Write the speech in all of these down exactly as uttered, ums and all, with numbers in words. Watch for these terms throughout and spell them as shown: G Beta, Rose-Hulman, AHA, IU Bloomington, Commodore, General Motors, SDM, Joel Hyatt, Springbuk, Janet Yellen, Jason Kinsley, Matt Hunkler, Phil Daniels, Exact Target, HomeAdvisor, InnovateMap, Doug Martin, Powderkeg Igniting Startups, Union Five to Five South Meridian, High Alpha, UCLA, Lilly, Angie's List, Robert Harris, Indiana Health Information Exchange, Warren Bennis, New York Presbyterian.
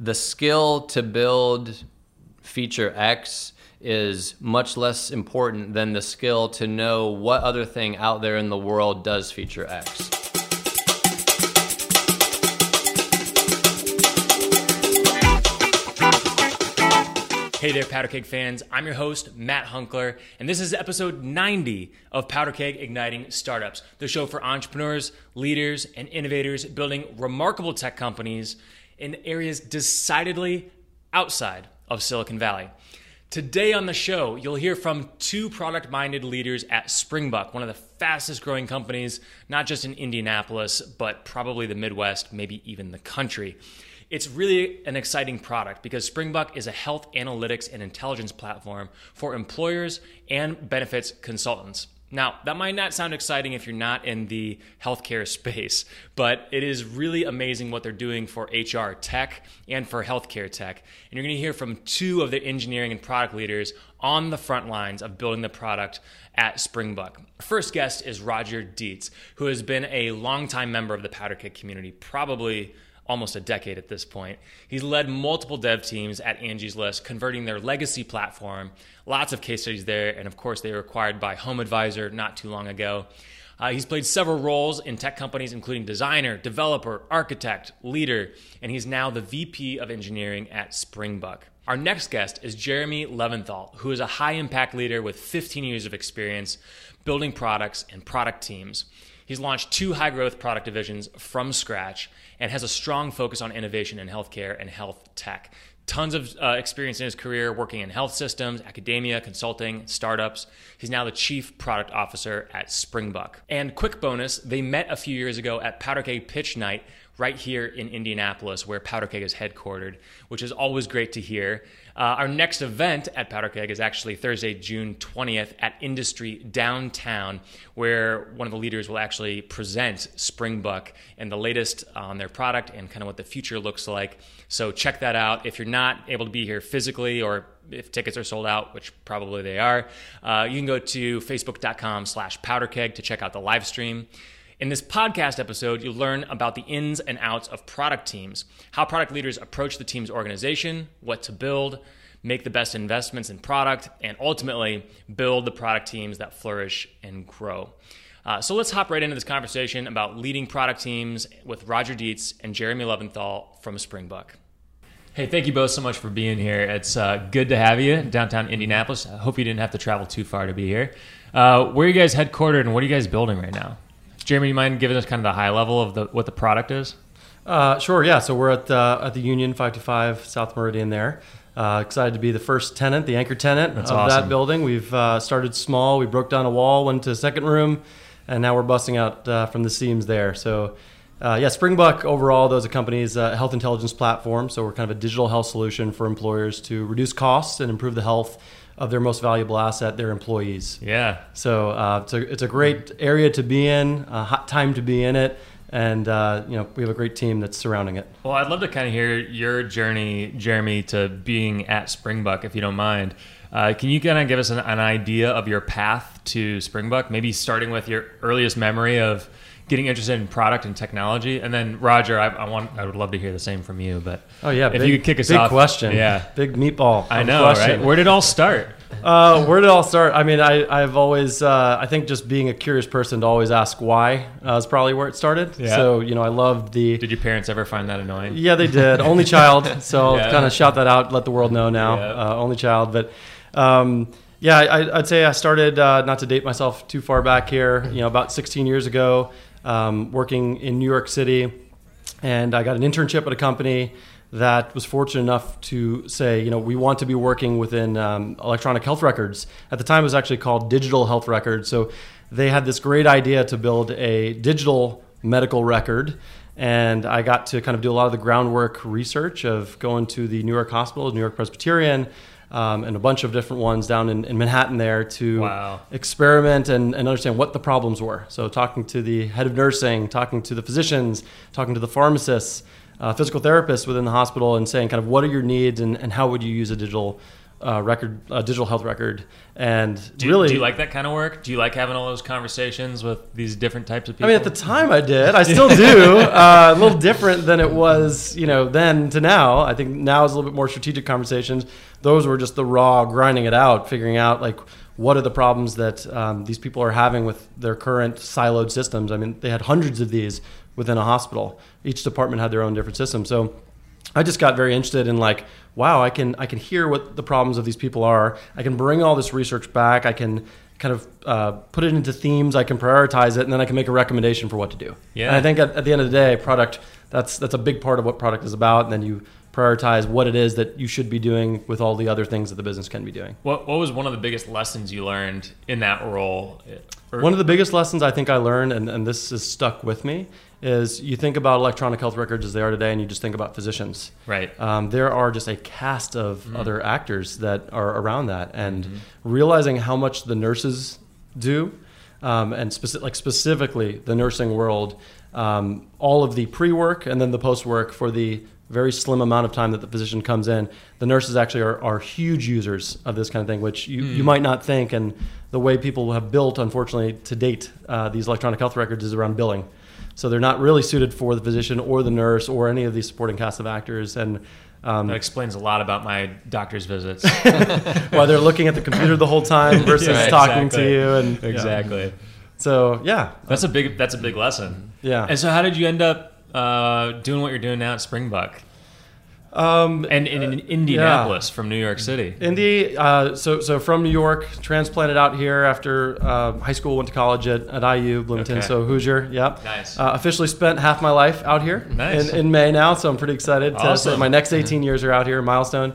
The skill to build feature X is much less important than the skill to know what other thing out there in the world does feature X. Hey there, Powderkeg fans. I'm your host, Matt Hunkler, and this is episode ninety of Powderkeg Igniting Startups, the show for entrepreneurs, leaders, and innovators building remarkable tech companies in areas decidedly outside of Silicon Valley. Today on the show, you'll hear from two product-minded leaders at Springbuk, one of the fastest-growing companies, not just in Indianapolis, but probably the Midwest, maybe even the country. It's really an exciting product because Springbuk is a health analytics and intelligence platform for employers and benefits consultants. Now, that might not sound exciting if you're not in the healthcare space, but it is really amazing what they're doing for H R tech and for healthcare tech. And you're going to hear from two of the engineering and product leaders on the front lines of building the product at Springbuk. Our first guest is Roger Dietz, who has been a longtime member of the Powderkeg community, probably almost a decade at this point. He's led multiple dev teams at Angie's List, converting their legacy platform. Lots of case studies there, and of course they were acquired by HomeAdvisor not too long ago. Uh, he's played several roles in tech companies, including designer, developer, architect, leader, and he's now the V P of engineering at Springbuk. Our next guest is Jeremy Leventhal, who is a high-impact leader with fifteen years of experience building products and product teams. He's launched two high-growth product divisions from scratch and has a strong focus on innovation in healthcare and health tech. Tons of uh, experience in his career working in health systems, academia, consulting, startups. He's now the chief product officer at Springbuk. And quick bonus, they met a few years ago at Powderkeg Pitch Night right here in Indianapolis, where Powderkeg is headquartered, which is always great to hear. Uh, our next event at Powderkeg is actually Thursday, June twentieth at Industry Downtown, where one of the leaders will actually present Springbuk and the latest on their product and kind of what the future looks like. So check that out. If you're not able to be here physically, or if tickets are sold out, which probably they are, uh, you can go to facebook.com slash Powderkeg to check out the live stream. In this podcast episode, you'll learn about the ins and outs of product teams, how product leaders approach the team's organization, what to build, make the best investments in product, and ultimately build the product teams that flourish and grow. Uh, so let's hop right into this conversation about leading product teams with Roger Dietz and Jeremy Leventhal from Springbuk. Hey, thank you both so much for being here. It's uh, good to have you in downtown Indianapolis. I hope you didn't have to travel too far to be here. Uh, where are you guys headquartered and what are you guys building right now? Jeremy, you mind giving us kind of the high level of the what the product is? Uh, sure, yeah. So we're at uh, at the Union Five to Five South Meridian there. Uh, excited to be the first tenant, the anchor tenant That's of awesome. that building. We've uh, started small. We broke down a wall, went to a second room, and now we're busting out uh, from the seams there. So uh, yeah, Springbuk overall, those are companies, uh, health intelligence platform. So we're kind of a digital health solution for employers to reduce costs and improve the health of their most valuable asset, their employees. Yeah. So uh, it's, a, it's a great area to be in, a hot time to be in it, and uh, you know, we have a great team that's surrounding it. Well, I'd love to kind of hear your journey, Jeremy, to being at Springbuk, if you don't mind. Uh, can you kind of give us an, an idea of your path to Springbuk, maybe starting with your earliest memory of getting interested in product and technology? And then Roger, I, I want I would love to hear the same from you, but oh yeah, if big, you could kick us big off. Big question. Yeah. Big meatball. I know, question. Right? Where did it all start? Uh, where did it all start? I mean, I, I've always, uh, I think just being a curious person to always ask why uh, is probably where it started. Yeah. So, you know, I loved the... Did your parents ever find that annoying? Yeah, they did. Only child. So yeah. Kind of shout that out, let the world know now. Yeah. Uh, only child. But... Um, Yeah, I, I'd say I started, uh, not to date myself too far back here, you know, about sixteen years ago, um, working in New York City, and I got an internship at a company that was fortunate enough to say, you know, we want to be working within um, electronic health records. At the time, it was actually called digital health records. So they had this great idea to build a digital medical record. And I got to kind of do a lot of the groundwork research of going to the New York hospitals, New York Presbyterian, Um, and a bunch of different ones down in, in Manhattan there to wow. experiment and, and understand what the problems were. So talking to the head of nursing, talking to the physicians, talking to the pharmacists, uh, physical therapists within the hospital, and saying kind of what are your needs and, and how would you use a digital uh, record, uh, digital health record. And do you, really, do you like that kind of work? Do you like having all those conversations with these different types of people? I mean, at the time I did. I still do. Uh, a little different than it was, you know, then to now. I think now is a little bit more strategic conversations. Those were just the raw grinding it out, figuring out like, what are the problems that um, these people are having with their current siloed systems? I mean, they had hundreds of these within a hospital. Each department had their own different system. So I just got very interested in like, wow, I can I can hear what the problems of these people are. I can bring all this research back. I can kind of uh, put it into themes. I can prioritize it, and then I can make a recommendation for what to do. Yeah. And I think at, at the end of the day, product, that's that's a big part of what product is about. And then you prioritize what it is that you should be doing with all the other things that the business can be doing. What What was one of the biggest lessons you learned in that role? Or- one of the biggest lessons I think I learned, and, and this has stuck with me, is you think about electronic health records as they are today, and you just think about physicians. Right. Um, there are just a cast of mm-hmm. other actors that are around that, and mm-hmm. realizing how much the nurses do, um, and speci- like specifically the nursing world, um, all of the pre-work and then the post-work for the very slim amount of time that the physician comes in. The nurses actually are, are huge users of this kind of thing, which you, mm. you might not think. And the way people have built, unfortunately, to date, uh, these electronic health records is around billing. So they're not really suited for the physician or the nurse or any of these supporting cast of actors. And um, that explains a lot about my doctor's visits. While they're looking at the computer the whole time versus yeah, talking exactly. to you. And exactly. Yeah. So, yeah. That's a big, that's a big lesson. Yeah. And so how did you end up Uh, doing what you're doing now at Springbuk, um, and, and in uh, Indianapolis yeah. from New York City. Indy, uh, so so from New York, transplanted out here after uh, high school, went to college at, at I U Bloomington. Okay. So Hoosier, yeah. Nice. Uh, officially spent half my life out here. Nice. In, in May now, so I'm pretty excited. Awesome. To, so my next eighteen years are out here, milestone,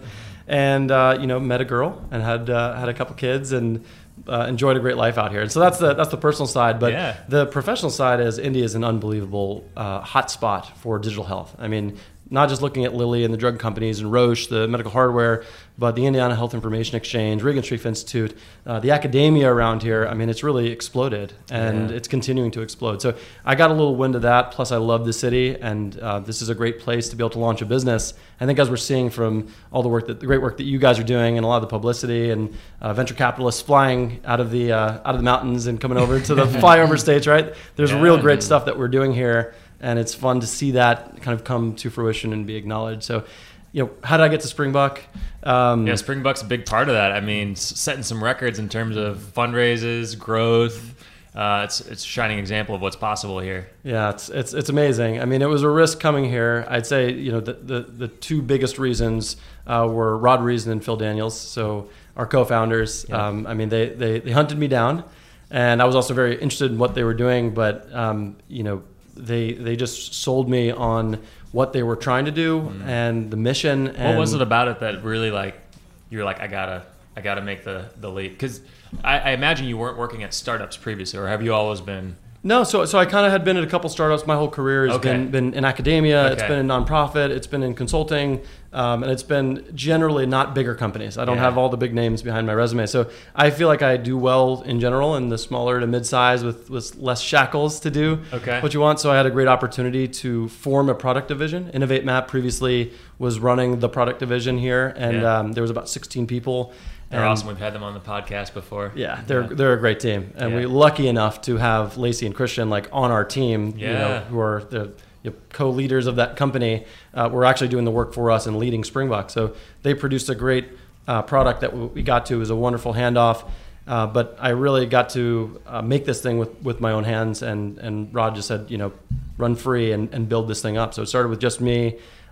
and uh, you know, met a girl and had uh, had a couple kids and. Uh, enjoyed a great life out here. And so that's the that's the personal side, but yeah. the professional side is India is an unbelievable uh, hotspot for digital health. I mean, not just looking at Lilly and the drug companies and Roche, the medical hardware, but the Indiana Health Information Exchange, Regenstrief Institute, uh, the academia around here. I mean, it's really exploded, and yeah. it's continuing to explode. So I got a little wind of that, plus I love the city, and uh, this is a great place to be able to launch a business. I think as we're seeing from all the work, that the great work that you guys are doing and a lot of the publicity and uh, venture capitalists flying out of the uh, out of the mountains and coming over to the flyover states, right? There's yeah. real great stuff that we're doing here. And it's fun to see that kind of come to fruition and be acknowledged. So, you know, how did I get to Springbuk? Um, yeah, Springbuk's a big part of that. I mean, setting some records in terms of fundraises, growth. Uh, it's it's a shining example of what's possible here. Yeah, it's it's it's amazing. I mean, it was a risk coming here. I'd say, you know, the the, the two biggest reasons uh, were Rod Reason and Phil Daniels. So our co-founders. Yeah. Um, I mean, they, they they hunted me down, and I was also very interested in what they were doing. But um, you know. They they just sold me on what they were trying to do mm. and the mission. And what was it about it that really, like, you were like, I gotta I gotta make the the leap? Because I, I imagine you weren't working at startups previously, or have you always been? No, so so I kind of had been at a couple startups. My whole career has okay. been been in academia. Okay. It's been in nonprofit. It's been in consulting, um, and it's been generally not bigger companies. I don't yeah. have all the big names behind my resume, so I feel like I do well in general in the smaller to mid-size with, with less shackles to do okay. what you want. So I had a great opportunity to form a product division. InnovateMap previously was running the product division here, and yeah. um, there was about sixteen people. They're and, awesome. We've had them on the podcast before. Yeah, they're yeah. they're a great team, and yeah. we're lucky enough to have Lacey and Christian like on our team. Yeah. You know, who are the you know, co-leaders of that company. Uh, were actually doing the work for us and leading Springbuk. So they produced a great uh, product that we got to. It was a wonderful handoff. Uh, but I really got to uh, make this thing with, with my own hands, and and Rod just said, you know, run free and, and build this thing up. So it started with just me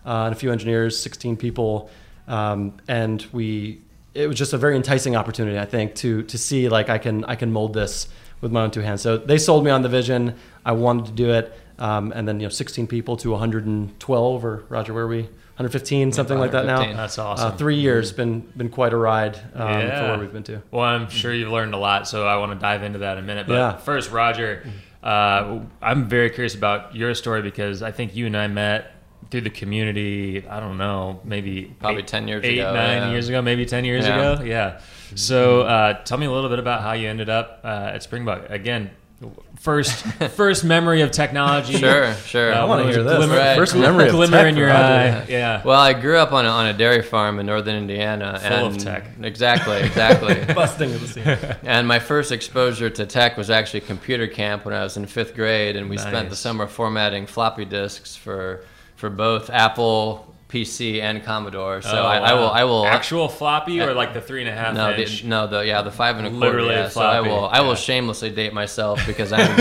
uh, and a few engineers, sixteen people, um, and we. It was just a very enticing opportunity, I think, to to see like I can I can mold this with my own two hands. So they sold me on the vision. I wanted to do it, um, and then you know, sixteen people to one hundred twelve or Roger, where are we? one hundred fifteen, something like that now. That's awesome. Uh, three years been been quite a ride um, yeah. for where we've been to. Well, I'm sure you've learned a lot, so I want to dive into that in a minute. But yeah. first, Roger, uh, I'm very curious about your story because I think you and I met through the community, I don't know, maybe probably eight, ten years eight, ago, eight, nine yeah. years ago, maybe ten years yeah. ago, yeah. So uh, tell me a little bit about how you ended up uh, at Springbuk. Again, First, first memory of technology. Sure, sure. Uh, I want to hear this. Glimmer, right. First memory of glimmer in your eye. Yeah. yeah. Well, I grew up on a, on a dairy farm in northern Indiana. Full and of tech. Exactly, exactly. Busting at the scene. And my first exposure to tech was actually computer camp when I was in fifth grade, and we nice. spent the summer formatting floppy disks for for both Apple, P C, and Commodore. So oh, I, wow. I will, I will. Actual floppy or like the three and a half no, inch? The, no, the yeah, the five and a quarter. Literally yeah. floppy. So I will, I will yeah. shamelessly date myself because I'm,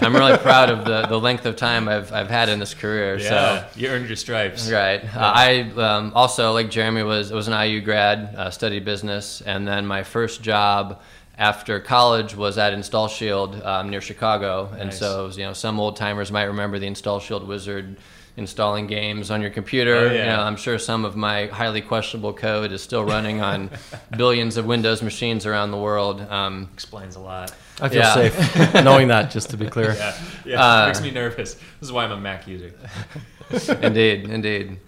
I'm really proud of the, the length of time I've, I've had in this career. Yeah, so you earned your stripes. Right. Yeah. Uh, I um, also, like Jeremy, was was an I U grad, uh, studied business, and then my first job after college was at InstallShield um, near Chicago, nice. and so it was, you know, some old timers might remember the InstallShield Wizard. Installing games on your computer. Oh, yeah. You know, I'm sure some of my highly questionable code is still running on billions of Windows machines around the world. Um, Explains a lot. I feel yeah. safe knowing that, just to be clear. Yeah, yeah. Uh, it makes me nervous. This is why I'm a Mac user. Indeed, indeed.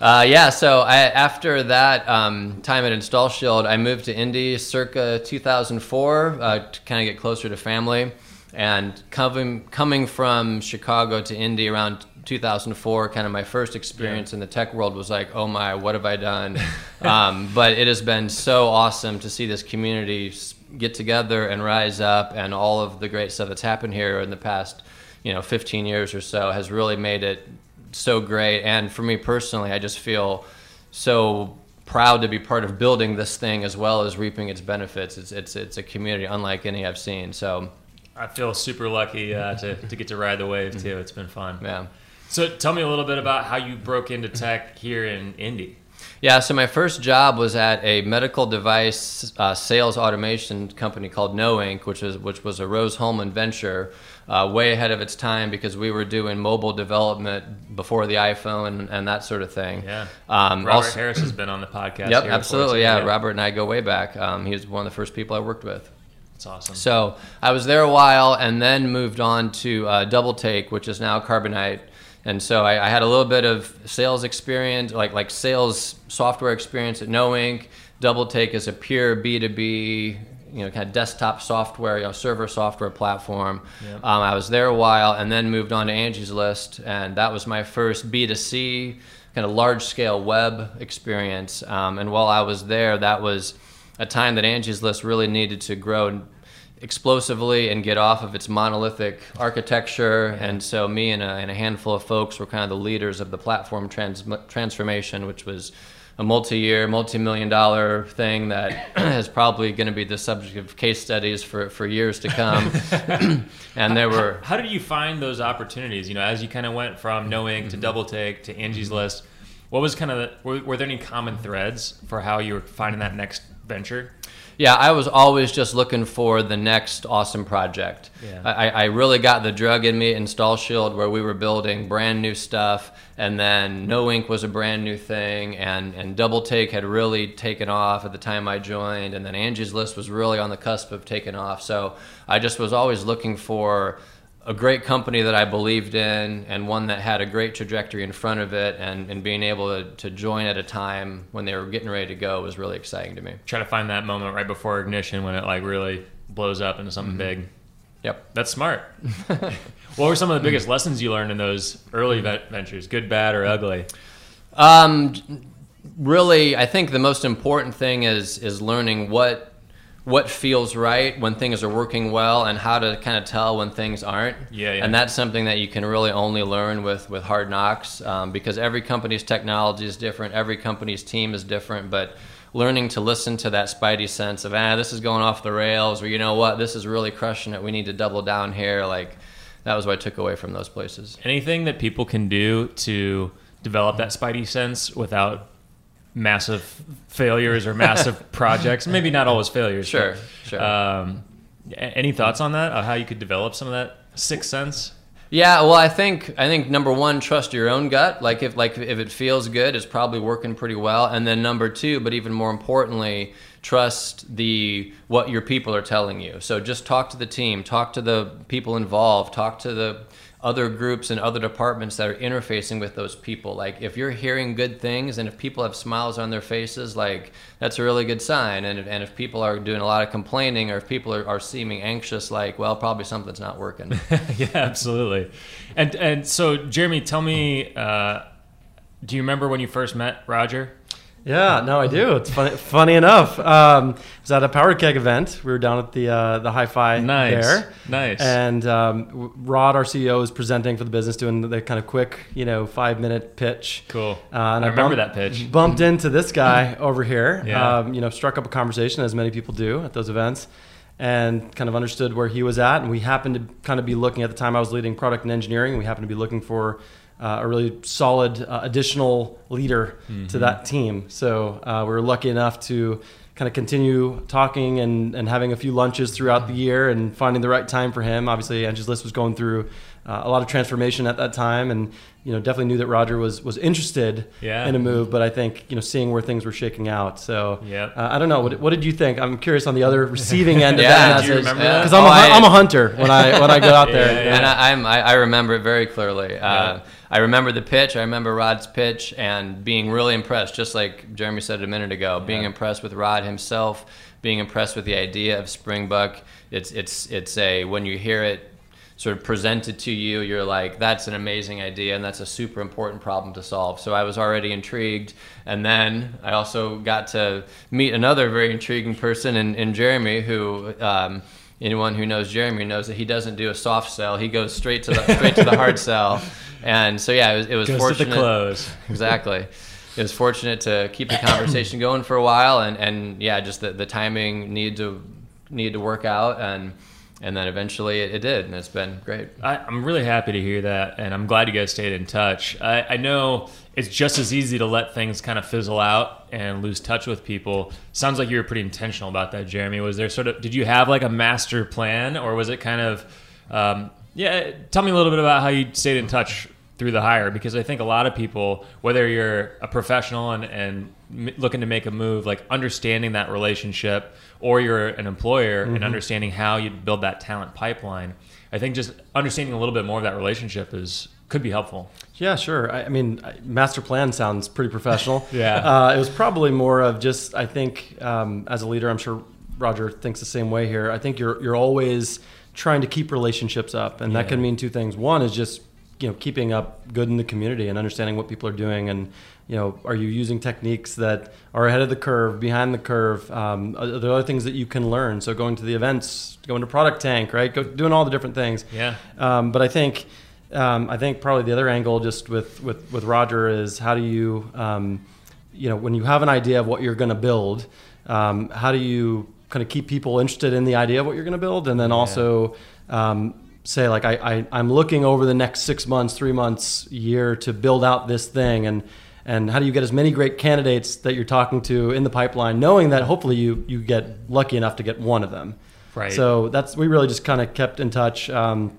Uh, yeah, so I, after that um, time at InstallShield, I moved to Indy circa two thousand four uh, to kind of get closer to family. And coming, coming from Chicago to Indy around two thousand four, kind of my first experience yeah. in the tech world was like, oh my, what have I done? um, but it has been so awesome to see this community get together and rise up, and all of the great stuff that's happened here in the past, you know, fifteen years or so has really made it so great. And for me personally, I just feel so proud to be part of building this thing as well as reaping its benefits. It's it's it's a community unlike any I've seen. So I feel super lucky uh, to to get to ride the wave too. It's been fun. Yeah. So tell me a little bit about how you broke into tech here in Indy. Yeah, so my first job was at a medical device uh, sales automation company called NoInk, which was, which was a Rose-Hulman venture, uh, way ahead of its time because we were doing mobile development before the iPhone and, and that sort of thing. Yeah, um, Robert also, Harris has been on the podcast. Yep, here absolutely, yeah. Today. Robert and I go way back. Um, he was one of the first people I worked with. That's awesome. So I was there a while and then moved on to uh, Double Take, which is now Carbonite. And so I, I had a little bit of sales experience, like like sales software experience at NoInk. Double Take is a pure B two B, you know, kind of desktop software, you know, server software platform. Yep. Um, I was there a while and then moved on to Angie's List. And that was my first B two C, kind of large scale web experience. Um, and while I was there, that was a time that Angie's List really needed to grow explosively and get off of its monolithic architecture. And so me and a, and a handful of folks were kind of the leaders of the platform trans, transformation, which was a multi-year, multi-million dollar thing that is probably going to be the subject of case studies for, for years to come. And there were... How, how did you find those opportunities? You know, as you kind of went from NoInk to Double Take to Angie's List, what was kind of the, were, were there any common threads for how you were finding that next venture? Yeah, I was always just looking for the next awesome project. Yeah. I, I really got the drug in me, InstallShield, where we were building brand new stuff, and then NoInk was a brand new thing, and, and Double Take had really taken off at the time I joined, and then Angie's List was really on the cusp of taking off. So I just was always looking for a great company that I believed in and one that had a great trajectory in front of it, and, and being able to, to join at a time when they were getting ready to go was really exciting to me. Try to find that moment right before ignition when it like really blows up into something mm-hmm. big. Yep. That's smart. What were some of the biggest lessons you learned in those early mm-hmm. ventures, good, bad, or ugly? Um, really, I think the most important thing is is learning what what feels right when things are working well and how to kind of tell when things aren't. Yeah, yeah. And that's something that you can really only learn with, with hard knocks um, because every company's technology is different. Every company's team is different, but learning to listen to that spidey sense of, ah, this is going off the rails, or you know what, this is really crushing it. We need to double down here. Like that was what I took away from those places. Anything that people can do to develop that spidey sense without massive failures or massive projects, maybe not always failures. Sure, but, sure. Um, any thoughts on that, on how you could develop some of that sixth sense? Yeah, well, I think I think number one, trust your own gut. Like if like if it feels good, it's probably working pretty well. And then number two, but even more importantly, trust the what your people are telling you. So just talk to the team, talk to the people involved, talk to the other groups and other departments that are interfacing with those people. Like, if you're hearing good things and if people have smiles on their faces, like, that's a really good sign. And if, and if people are doing a lot of complaining, or if people are, are seeming anxious, like, well, probably something's not working. Yeah, absolutely. And and so, Jeremy, tell me, uh, do you remember when you first met Roger? Yeah, no, I do. It's funny, funny enough. Um, it was at a Powderkeg event. We were down at the uh, the Hi-Fi nice, there. Nice, nice. And um, Rod, our C E O, was presenting for the business, doing the kind of quick, you know, five minute pitch. Cool. Uh, and I, I remember bumped, that pitch. Bumped into this guy over here. Yeah. Um, you know, struck up a conversation, as many people do at those events, and kind of understood where he was at. And we happened to kind of be looking at the time. I was leading product and engineering. And we happened to be looking for Uh, a really solid uh, additional leader mm-hmm. to that team. So uh, we were lucky enough to kind of continue talking and, and having a few lunches throughout the year and finding the right time for him. Obviously, Angie's List was going through uh, a lot of transformation at that time, and you know, definitely knew that Roger was was interested yeah. in a move. But I think, you know, seeing where things were shaking out. So yep. uh, I don't know. What, what did you think? I'm curious on the other receiving end of yeah, that message. Because I'm, oh, I'm a hunter when I when I go out yeah, there. Yeah. And I, I'm, I remember it very clearly. Uh, yeah. I remember the pitch. I remember Rod's pitch and being really impressed, just like Jeremy said a minute ago, being yeah. impressed with Rod himself, being impressed with the idea of Springbuk. It's it's it's a, when you hear it sort of presented to you, you're like, that's an amazing idea, and that's a super important problem to solve. So I was already intrigued. And then I also got to meet another very intriguing person in, in Jeremy, who... Um, anyone who knows Jeremy knows that he doesn't do a soft sell. He goes straight to the straight to the hard sell. And so yeah, it was, it was goes fortunate. To the close. Exactly. It was fortunate to keep the conversation going for a while, and, and yeah, just the, the timing needed to needed to work out, and and then eventually it, it did, and it's been great. I, I'm really happy to hear that, and I'm glad you guys stayed in touch. I, I know it's just as easy to let things kind of fizzle out and lose touch with people. Sounds like you were pretty intentional about that, Jeremy. Was there sort of, did you have like a master plan, or was it kind of, um, yeah, tell me a little bit about how you stayed in touch through the hire, because I think a lot of people, whether you're a professional and, and m- looking to make a move, like understanding that relationship, or you're an employer mm-hmm. and understanding how you build that talent pipeline, I think just understanding a little bit more of that relationship is could be helpful. Yeah, sure. I, I mean, master plan sounds pretty professional. yeah. Uh, it was probably more of just, I think, um, as a leader, I'm sure Roger thinks the same way here. I think you're you're always trying to keep relationships up, and yeah. that can mean two things. One is just, you know, keeping up good in the community and understanding what people are doing, and, you know, are you using techniques that are ahead of the curve, behind the curve? Um, are there other things that you can learn? So going to the events, going to Product Tank, right? Go, doing all the different things. Yeah. Um, but I think, um, I think probably the other angle just with, with, with Roger is how do you, um, you know, when you have an idea of what you're going to build, um, how do you kind of keep people interested in the idea of what you're going to build? And then also, yeah. um, say like, I, I, I'm looking over the next six months, three months, year to build out this thing. And, and how do you get as many great candidates that you're talking to in the pipeline, knowing that hopefully you, you get lucky enough to get one of them. Right. So that's, we really just kind of kept in touch, um,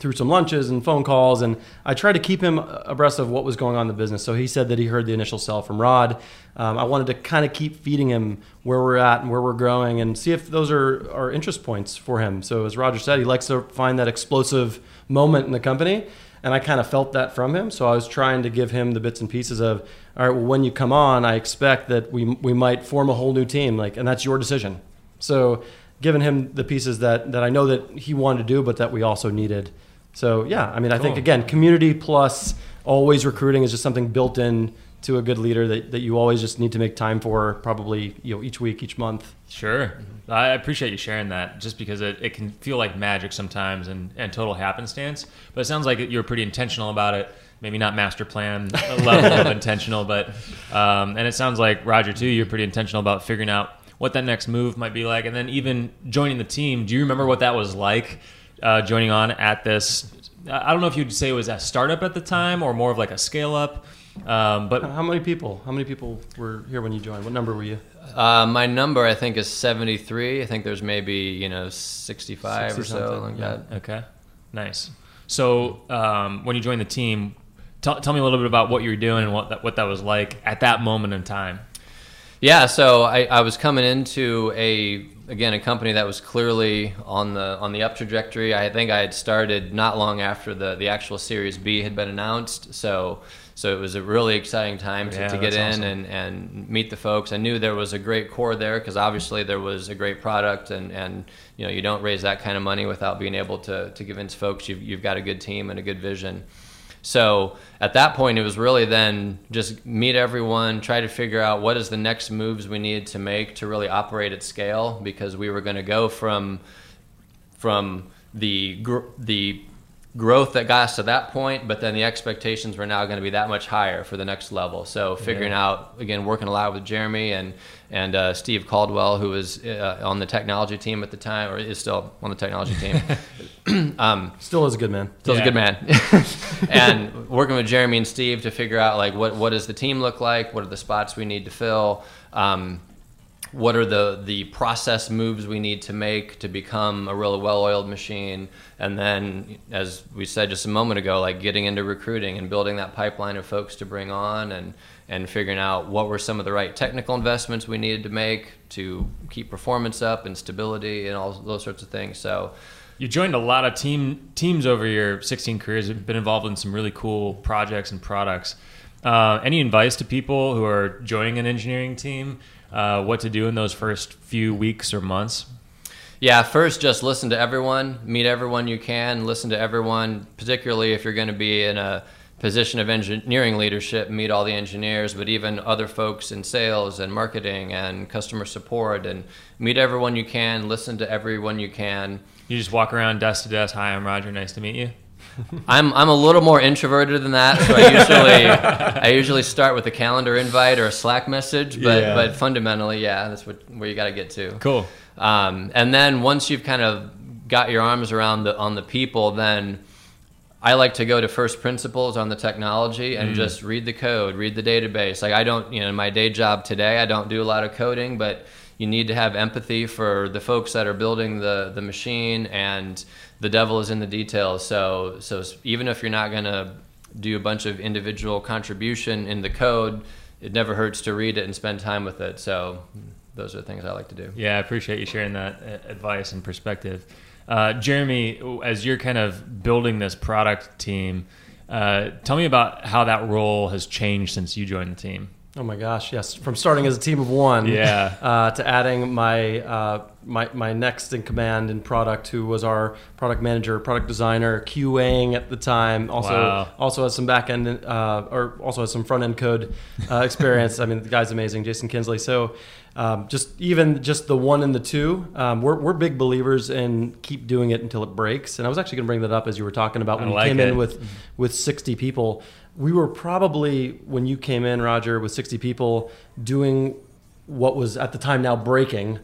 through some lunches and phone calls, and I tried to keep him abreast of what was going on in the business. So he said that he heard the initial sell from Rod. Um, I wanted to kind of keep feeding him where we're at and where we're growing, and see if those are, are interest points for him. So as Roger said, he likes to find that explosive moment in the company, and I kind of felt that from him. So I was trying to give him the bits and pieces of, all right, well, when you come on, I expect that we we might form a whole new team, like, and that's your decision. So giving him the pieces that, that I know that he wanted to do, but that we also needed. So yeah, I mean, I cool. think again, community plus always recruiting is just something built in to a good leader that, that you always just need to make time for, probably, you know, each week, each month. Sure. I appreciate you sharing that, just because it, it can feel like magic sometimes and, and total happenstance, but it sounds like you're pretty intentional about it. Maybe not master plan level of intentional, but, um, and it sounds like Roger too, you're pretty intentional about figuring out what that next move might be like. And then even joining the team, do you remember what that was like? Uh, joining on at this, I don't know if you'd say it was a startup at the time or more of like a scale up. Um, but how many people? How many people were here when you joined? What number were you? Uh, my number, I think, is seventy-three. I think there's maybe, you know, sixty-five sixty or so. Like yeah. that. Okay, nice. So um, when you joined the team, t- tell me a little bit about what you were doing and what that, what that was like at that moment in time. Yeah, so I, I was coming into a again a company that was clearly on the on the up trajectory. I think I had started not long after the the actual Series B had been announced, so so it was a really exciting time to, yeah, to get in awesome. and and meet the folks. I knew there was a great core there because obviously there was a great product, and and you know, you don't raise that kind of money without being able to to convince folks you've you've got a good team and a good vision. So at that point, it was really then just meet everyone, try to figure out what is the next moves we needed to make to really operate at scale, because we were going to go from from the gr the growth that got us to that point, but then the expectations were now going to be that much higher for the next level. So figuring yeah. out, again, working a lot with Jeremy and and uh, Steve Caldwell, who was uh, on the technology team at the time, or is still on the technology team. um, still is a good man. Still yeah. is a good man. And working with Jeremy and Steve to figure out, like, what what does the team look like? What are the spots we need to fill? Um, what are the the process moves we need to make to become a really well-oiled machine? And then, as we said just a moment ago, like getting into recruiting and building that pipeline of folks to bring on, and and figuring out what were some of the right technical investments we needed to make to keep performance up and stability and all those sorts of things. So you joined a lot of team teams over your sixteen careers. You've been involved in some really cool projects and products. Uh, any advice to people who are joining an engineering team? Uh, what to do in those first few weeks or months? Yeah, first just listen to everyone, meet everyone you can, listen to everyone, particularly if you're going to be in a position of engineering leadership, meet all the engineers, but even other folks in sales and marketing and customer support, and meet everyone you can, listen to everyone you can. You just walk around desk to desk, hi, I'm Roger, nice to meet you. I'm I'm a little more introverted than that, so I usually I usually start with a calendar invite or a Slack message. But yeah. but fundamentally, yeah, that's what where you got to get to. Cool. Um, and then once you've kind of got your arms around the on the people, then I like to go to first principles on the technology and mm. just read the code, read the database. Like I don't, you know, in my day job today, I don't do a lot of coding, but you need to have empathy for the folks that are building the the machine, and the devil is in the details. So so even if you're not going to do a bunch of individual contribution in the code, it never hurts to read it and spend time with it. So those are things I like to do. Yeah, I appreciate you sharing that advice and perspective. Uh, Jeremy, as you're kind of building this product team, uh, tell me about how that role has changed since you joined the team. Oh my gosh, yes. From starting as a team of one yeah. uh, to adding my, uh, my my next in command in product, who was our product manager, product designer, QAing at the time, also wow. also has some back-end uh, or also has some front-end code uh, experience. I mean, the guy's amazing, Jason Kinsley. So um, just even just the one and the two, um, we're, we're big believers in keep doing it until it breaks. And I was actually going to bring that up as you were talking about when I like you came it. in with, with sixty people. We were probably, when you came in, Roger, with sixty people, doing what was at the time now breaking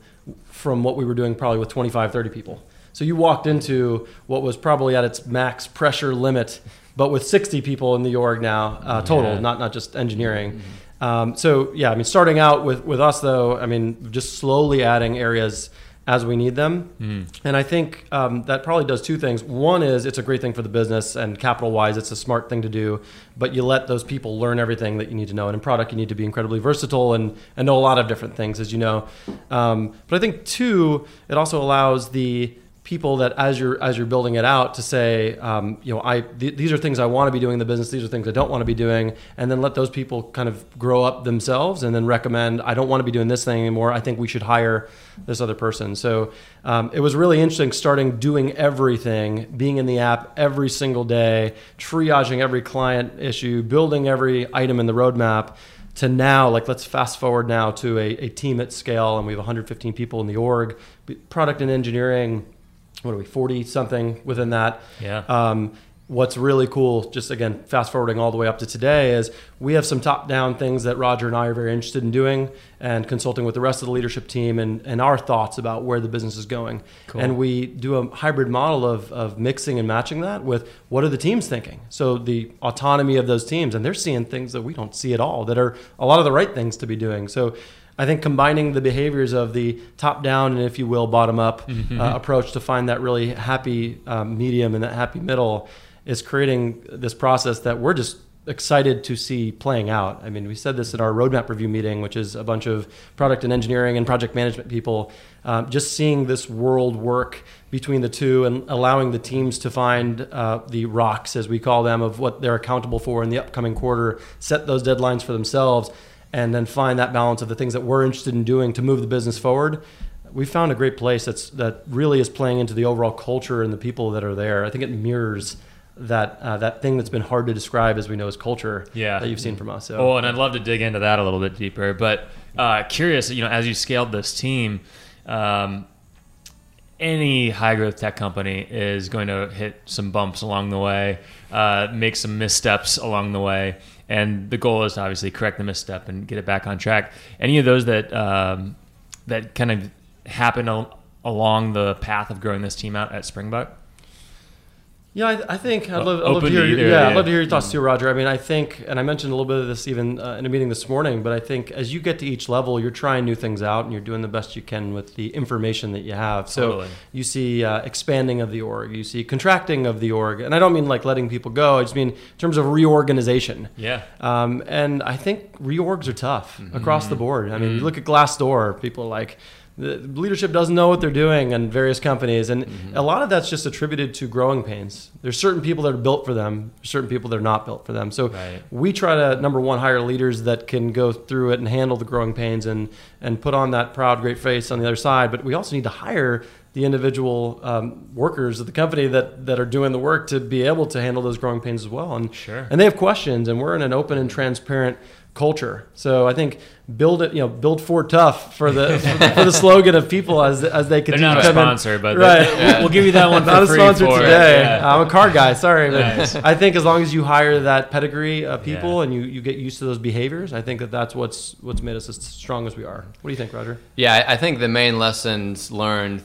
from what we were doing probably with twenty-five, thirty people. So you walked into what was probably at its max pressure limit, but with sixty people in the org now, uh, total, yeah. not, not just engineering. Mm-hmm. um, so yeah, I mean, starting out with, with us though, I mean, just slowly adding areas as we need them. Mm. And I think um, that probably does two things. One is it's a great thing for the business, and capital-wise, it's a smart thing to do, but you let those people learn everything that you need to know. And in product, you need to be incredibly versatile and, and know a lot of different things, as you know. Um, but I think, two, it also allows the people that as you're, as you're building it out to say, um, you know, I, th these are things I want to be doing in the business. These are things I don't want to be doing. And then let those people kind of grow up themselves and then recommend, I don't want to be doing this thing anymore. I think we should hire this other person. So um, it was really interesting starting doing everything, being in the app every single day, triaging every client issue, building every item in the roadmap, to now, like, let's fast forward now to a, a team at scale. And we have one hundred fifteen people in the org, product and engineering, what are we, forty something within that? Yeah. Um, what's really cool, just again, fast forwarding all the way up to today, is we have some top down things that Roger and I are very interested in doing and consulting with the rest of the leadership team and, and our thoughts about where the business is going. Cool. And we do a hybrid model of, of mixing and matching that with what are the teams thinking? So the autonomy of those teams, and they're seeing things that we don't see at all that are a lot of the right things to be doing. So I think combining the behaviors of the top-down and, if you will, bottom-up mm-hmm. uh, approach to find that really happy um, medium and that happy middle is creating this process that we're just excited to see playing out. I mean, we said this at our roadmap review meeting, which is a bunch of product and engineering and project management people, um, just seeing this world work between the two and allowing the teams to find uh, the rocks, as we call them, of what they're accountable for in the upcoming quarter, set those deadlines for themselves, and then find that balance of the things that we're interested in doing to move the business forward. We found a great place that's that really is playing into the overall culture and the people that are there. I think it mirrors that uh, that thing that's been hard to describe, as we know, as culture, yeah, that you've seen from us. So. Oh, and I'd love to dig into that a little bit deeper. But uh, curious, you know, as you scaled this team, um, any high-growth tech company is going to hit some bumps along the way, uh, make some missteps along the way, and the goal is to obviously correct the misstep and get it back on track. Any of those that um, that kind of happened al- along the path of growing this team out at Springbuk? Yeah, I, I think I'd love, I'd love to hear. Either, yeah, yeah, I'd love to hear your thoughts too, Roger. I mean, I think, and I mentioned a little bit of this even uh, in a meeting this morning, but I think as you get to each level, you're trying new things out and you're doing the best you can with the information that you have. So totally. You see uh, expanding of the org, you see contracting of the org, and I don't mean like letting people go. I just mean in terms of reorganization. Yeah. Um, and I think reorgs are tough mm-hmm. across the board. I mean, mm-hmm. you look at Glassdoor, people are like, the leadership doesn't know what they're doing in various companies. And mm-hmm. a lot of that's just attributed to growing pains. There's certain people that are built for them, certain people that are not built for them. So right. we try to, number one, hire leaders that can go through it and handle the growing pains and, and put on that proud, great face on the other side. But we also need to hire the individual um, workers of the company that, that are doing the work to be able to handle those growing pains as well. And sure. and they have questions, and we're in an open and transparent culture. So I think build it, you know, build Ford tough for the for the, for the slogan of people as as they continue to come in. They're not a sponsor, but right. they, yeah. we'll give you that one. Not for a sponsor Ford. Today. Yeah. I'm a car guy. Sorry, but nice. I think as long as you hire that pedigree of people yeah. and you, you get used to those behaviors, I think that that's what's what's made us as strong as we are. What do you think, Roger? Yeah, I think the main lessons learned,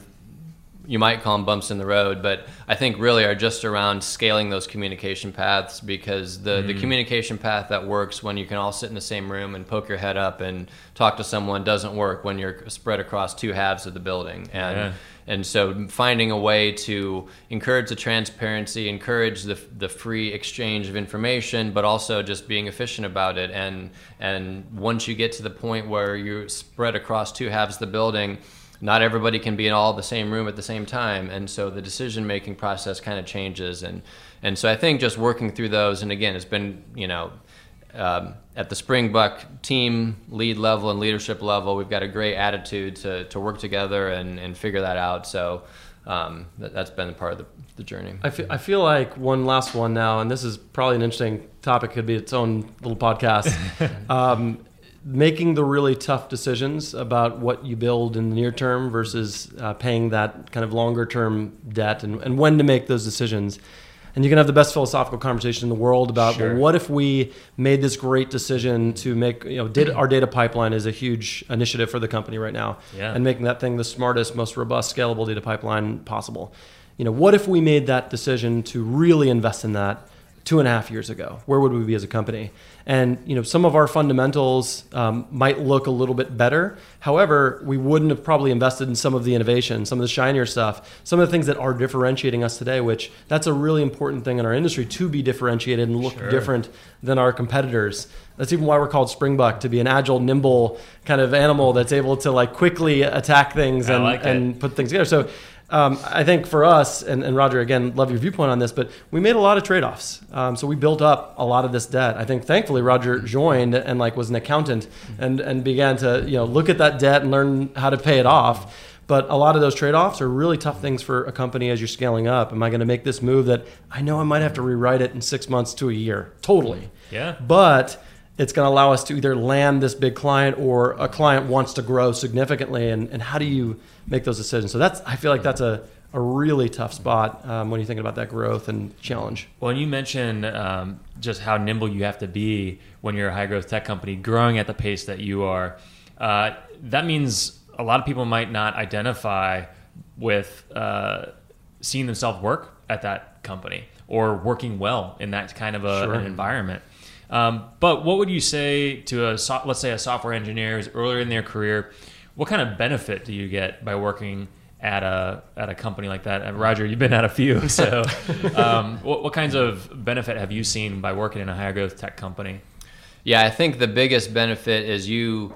you might call them bumps in the road, but I think really are just around scaling those communication paths, because the, mm. the communication path that works when you can all sit in the same room and poke your head up and talk to someone doesn't work when you're spread across two halves of the building. And yeah. and so finding a way to encourage the transparency, encourage the the free exchange of information, but also just being efficient about it. And and once you get to the point where you're spread across two halves of the building, not everybody can be in all the same room at the same time. And so the decision-making process kind of changes. And, and so I think just working through those, and again, it's been, you know, um, at the Springbuk team lead level and leadership level, we've got a great attitude to, to work together and, and figure that out. So um, that, that's been part of the, the journey. I feel, I feel like one last one now, and this is probably an interesting topic, could be its own little podcast. Um, making the really tough decisions about what you build in the near term versus uh, paying that kind of longer term debt, and, and when to make those decisions. And you can have the best philosophical conversation in the world about sure. well, what if we made this great decision to make, you know, data, our data pipeline is a huge initiative for the company right now yeah. and making that thing the smartest, most robust, scalable data pipeline possible. You know, what if we made that decision to really invest in that two and a half years ago? Where would we be as a company? And, you know, some of our fundamentals um, might look a little bit better. However, we wouldn't have probably invested in some of the innovation, some of the shinier stuff, some of the things that are differentiating us today, which that's a really important thing in our industry, to be differentiated and look sure. different than our competitors. That's even why we're called Springbuk, to be an agile, nimble kind of animal that's able to like quickly attack things and, like and put things together. So Um, I think for us, and, and Roger, again, love your viewpoint on this, but we made a lot of trade-offs. Um, so we built up a lot of this debt. I think thankfully Roger joined and like was an accountant and, and began to, you know, look at that debt and learn how to pay it off. But a lot of those trade-offs are really tough things for a company as you're scaling up. Am I going to make this move that I know I might have to rewrite it in six months to a year? Totally. Yeah. But it's going to allow us to either land this big client, or a client wants to grow significantly. And, and how do you make those decisions? So that's, I feel like that's a, a really tough spot um, when you're thinking about that growth and challenge. Well, and you mentioned um, just how nimble you have to be when you're a high growth tech company growing at the pace that you are. Uh, that means a lot of people might not identify with uh, seeing themselves work at that company or working well in that kind of a, sure. an environment. Um, but what would you say to a, so- let's say a software engineer who's earlier in their career? What kind of benefit do you get by working at a at a company like that? And Roger, you've been at a few. So um, what, what kinds of benefit have you seen by working in a higher growth tech company? Yeah, I think the biggest benefit is you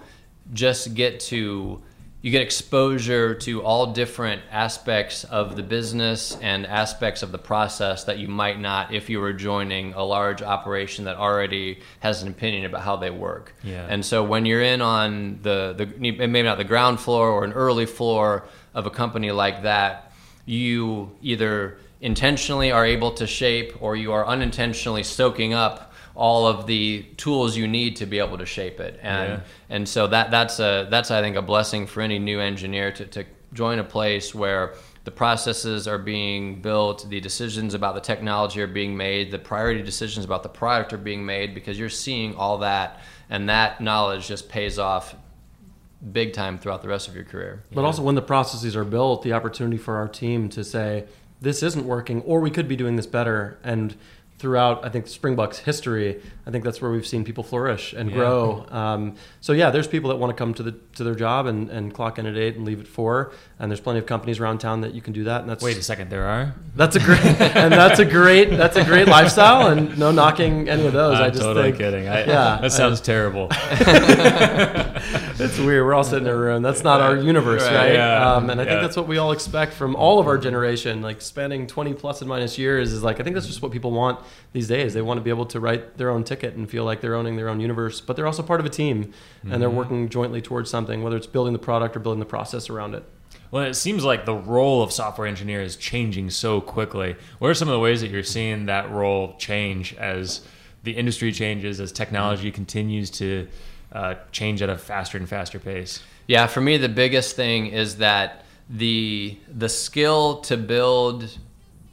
just get to, you get exposure to all different aspects of the business and aspects of the process that you might not if you were joining a large operation that already has an opinion about how they work. Yeah. And so when you're in on the, the, maybe not the ground floor or an early floor of a company like that, you either intentionally are able to shape or you are unintentionally soaking up all of the tools you need to be able to shape it. And yeah. and so that that's a that's I think a blessing for any new engineer to, to join a place where the processes are being built, the decisions about the technology are being made, the priority decisions about the product are being made, because you're seeing all that, and that knowledge just pays off big time throughout the rest of your career. But yeah. also when the processes are built, the opportunity for our team to say, this isn't working, or we could be doing this better. And throughout, I think, Springbuk's history, I think that's where we've seen people flourish and yeah. grow. Um, so yeah, there's people that want to come to the to their job and, and clock in at eight and leave at four. And there's plenty of companies around town that you can do that. And that's wait a second, there are. That's a great and that's a great that's a great lifestyle. And no knocking any of those. I'm I just totally think, kidding. I, yeah, that sounds I, terrible. It's weird. We're all sitting in a room. That's not our universe, right? right? Yeah. Um, and I yeah. think that's what we all expect from all of our generation. Like spanning twenty plus and minus years is like I think that's just what people want. These days, they want to be able to write their own ticket and feel like they're owning their own universe, but they're also part of a team and mm-hmm. they're working jointly towards something, whether it's building the product or building the process around it. Well, it seems like the role of software engineer is changing so quickly. What are some of the ways that you're seeing that role change as the industry changes, as technology continues to uh, change at a faster and faster pace? Yeah, for me, the biggest thing is that the the skill to build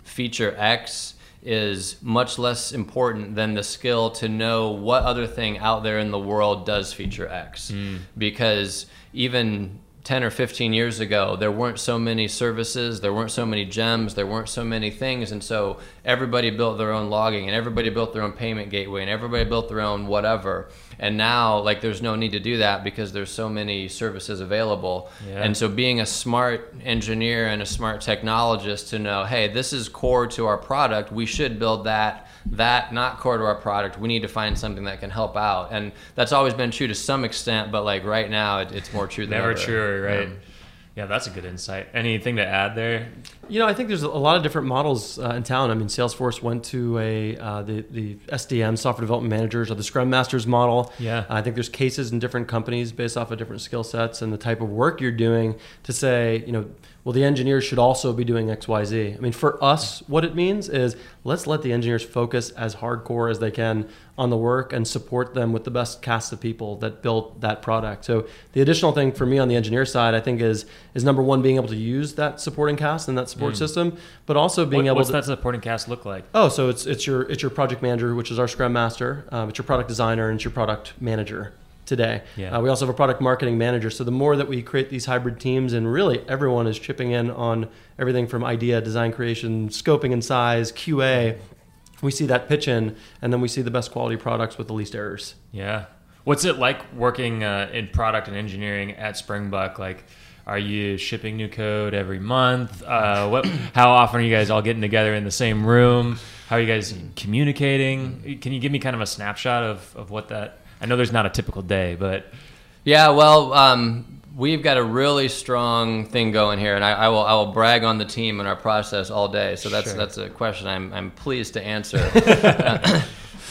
feature X is much less important than the skill to know what other thing out there in the world does feature X. Mm. Because even ten or fifteen years ago, there weren't so many services, there weren't so many gems, there weren't so many things. And so everybody built their own logging and everybody built their own payment gateway and everybody built their own whatever. And now like there's no need to do that because there's so many services available. Yeah. And so being a smart engineer and a smart technologist to know, hey, this is core to our product. We should build that, that not core to our product. We need to find something that can help out. And that's always been true to some extent, but like right now it, it's more true than Never ever. True, right? Um, Yeah, that's a good insight. Anything to add there? You know, I think there's a lot of different models uh, in town. I mean, Salesforce went to a uh, the the S D M, software development managers, or the Scrum Masters model. Yeah, uh, I think there's cases in different companies based off of different skill sets and the type of work you're doing to say, you know, well, the engineers should also be doing X, Y, Z. I mean, for us, what it means is let's let the engineers focus as hardcore as they can on the work and support them with the best cast of people that built that product. So the additional thing for me on the engineer side, I think is, is number one, being able to use that supporting cast and that support mm. system, but also being what, able what's to- What's that supporting cast look like? Oh, so it's it's your it's your project manager, which is our Scrum Master, um, it's your product designer, and it's your product manager. Today. Yeah. Uh, we also have a product marketing manager. So the more that we create these hybrid teams and really everyone is chipping in on everything from idea, design creation, scoping and size, Q A, we see that pitch in and then we see the best quality products with the least errors. Yeah. What's it like working uh, in product and engineering at Springbuk? Like, are you shipping new code every month? Uh, what? How often are you guys all getting together in the same room? How are you guys communicating? Can you give me kind of a snapshot of, of what that... I know there's not a typical day, but... Yeah, well, um, we've got a really strong thing going here, and I, I will I will brag on the team and our process all day, so that's sure. that's a question I'm I'm pleased to answer. uh,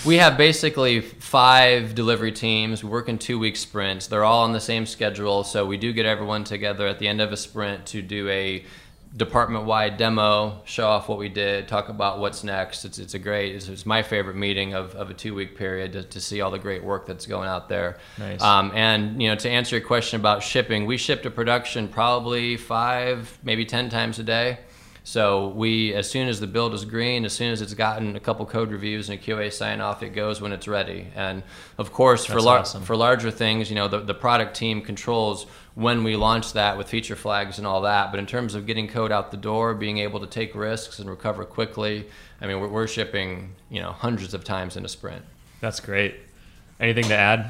we have basically five delivery teams. We work in two-week sprints. They're all on the same schedule, so we do get everyone together at the end of a sprint to do a department-wide demo, show off what we did, talk about what's next. It's it's a great, it's, it's my favorite meeting of, of a two-week period to, to see all the great work that's going out there. Nice. Um, and, you know, to answer your question about shipping, we ship to production probably five, maybe ten times a day. So we, as soon as the build is green, as soon as it's gotten a couple code reviews and a Q A sign off, it goes when it's ready. And of course, that's for lar- awesome. for larger things, you know, the, the product team controls when we launch that with feature flags and all that. But in terms of getting code out the door, being able to take risks and recover quickly, I mean, we're, we're shipping, you know, hundreds of times in a sprint. That's great. Anything to add?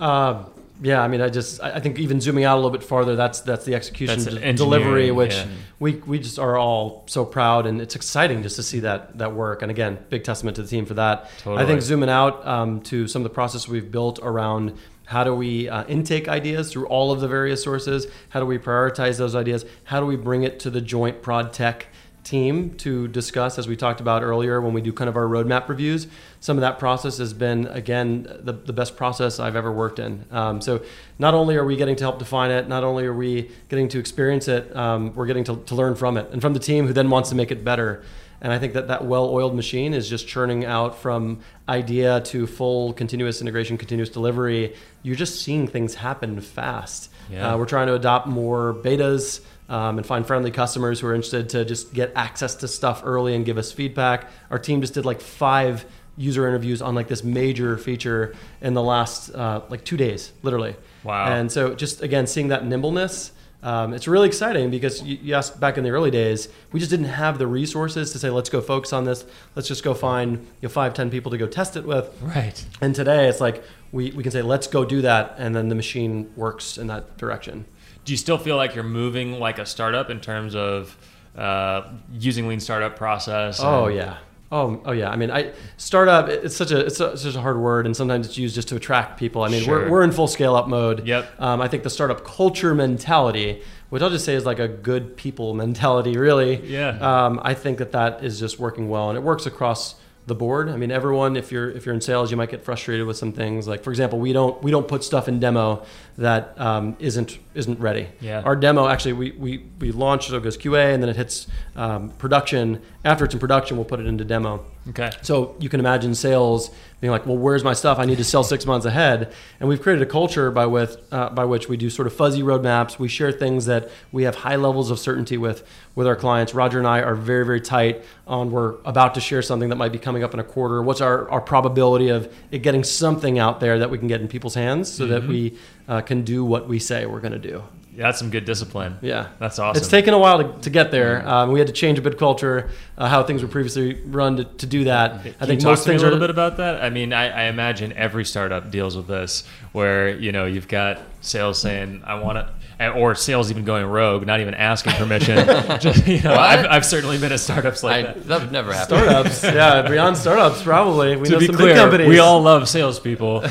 Uh, Yeah, I mean, I just I think even zooming out a little bit farther, that's that's the execution, that's delivery, which yeah. we we just are all so proud, and it's exciting just to see that that work. And again, big testament to the team for that. Totally. I think zooming out um, to some of the process we've built around how do we uh, intake ideas through all of the various sources, how do we prioritize those ideas, how do we bring it to the joint prod tech team to discuss, as we talked about earlier when we do kind of our roadmap reviews. Some of that process has been, again, the, the best process I've ever worked in. Um, so not only are we getting to help define it, not only are we getting to experience it, um, we're getting to, to learn from it and from the team who then wants to make it better. And I think that that well-oiled machine is just churning out from idea to full continuous integration, continuous delivery. You're just seeing things happen fast. Yeah. Uh, we're trying to adopt more betas Um, and find friendly customers who are interested to just get access to stuff early and give us feedback. Our team just did like five user interviews on like this major feature in the last uh, like two days, literally. Wow. And so just, again, seeing that nimbleness, um, it's really exciting because you, you asked back in the early days, we just didn't have the resources to say, let's go focus on this. Let's just go find you know, five, ten people to go test it with. Right. And today it's like, we, we can say, let's go do that. And then the machine works in that direction. Do you still feel like you're moving like a startup in terms of uh, using lean startup process? And- oh yeah, oh oh yeah. I mean, I startup it's such a it's, a it's such a hard word, and sometimes it's used just to attract people. I mean, sure. we're we're in full scale up mode. Yep. Um, I think the startup culture mentality, which I'll just say is like a good people mentality, really. Yeah. Um, I think that that is just working well, and it works across the board. I mean, everyone, if you're if you're in sales, you might get frustrated with some things. Like, for example, we don't we don't put stuff in demo that um, isn't isn't ready. Yeah. Our demo, actually, we we, we launch, so it goes Q A, and then it hits um, production. After it's in production, we'll put it into demo. Okay. So you can imagine sales being like, well, where's my stuff? I need to sell six months ahead. And we've created a culture by with uh, by which we do sort of fuzzy roadmaps. We share things that we have high levels of certainty with with our clients. Roger and I are very, very tight on we're about to share something that might be coming up in a quarter. What's our, our probability of it getting something out there that we can get in people's hands so mm-hmm. that we uh, can do what we say we're going to do. Yeah, that's some good discipline. Yeah. That's awesome. It's taken a while to, to get there. Um, we had to change a bit of culture, uh, how things were previously run to, to do that. Can I think you most talk to things me a little are... bit about that? I mean, I, I imagine every startup deals with this where, you know, you've got sales saying, I want to, or sales even going rogue, not even asking permission. Just, you know, I've, I've certainly been at startups like I, that. That would never happen. Startups, yeah, beyond startups, probably. We to know be some clear, big companies. We all love salespeople.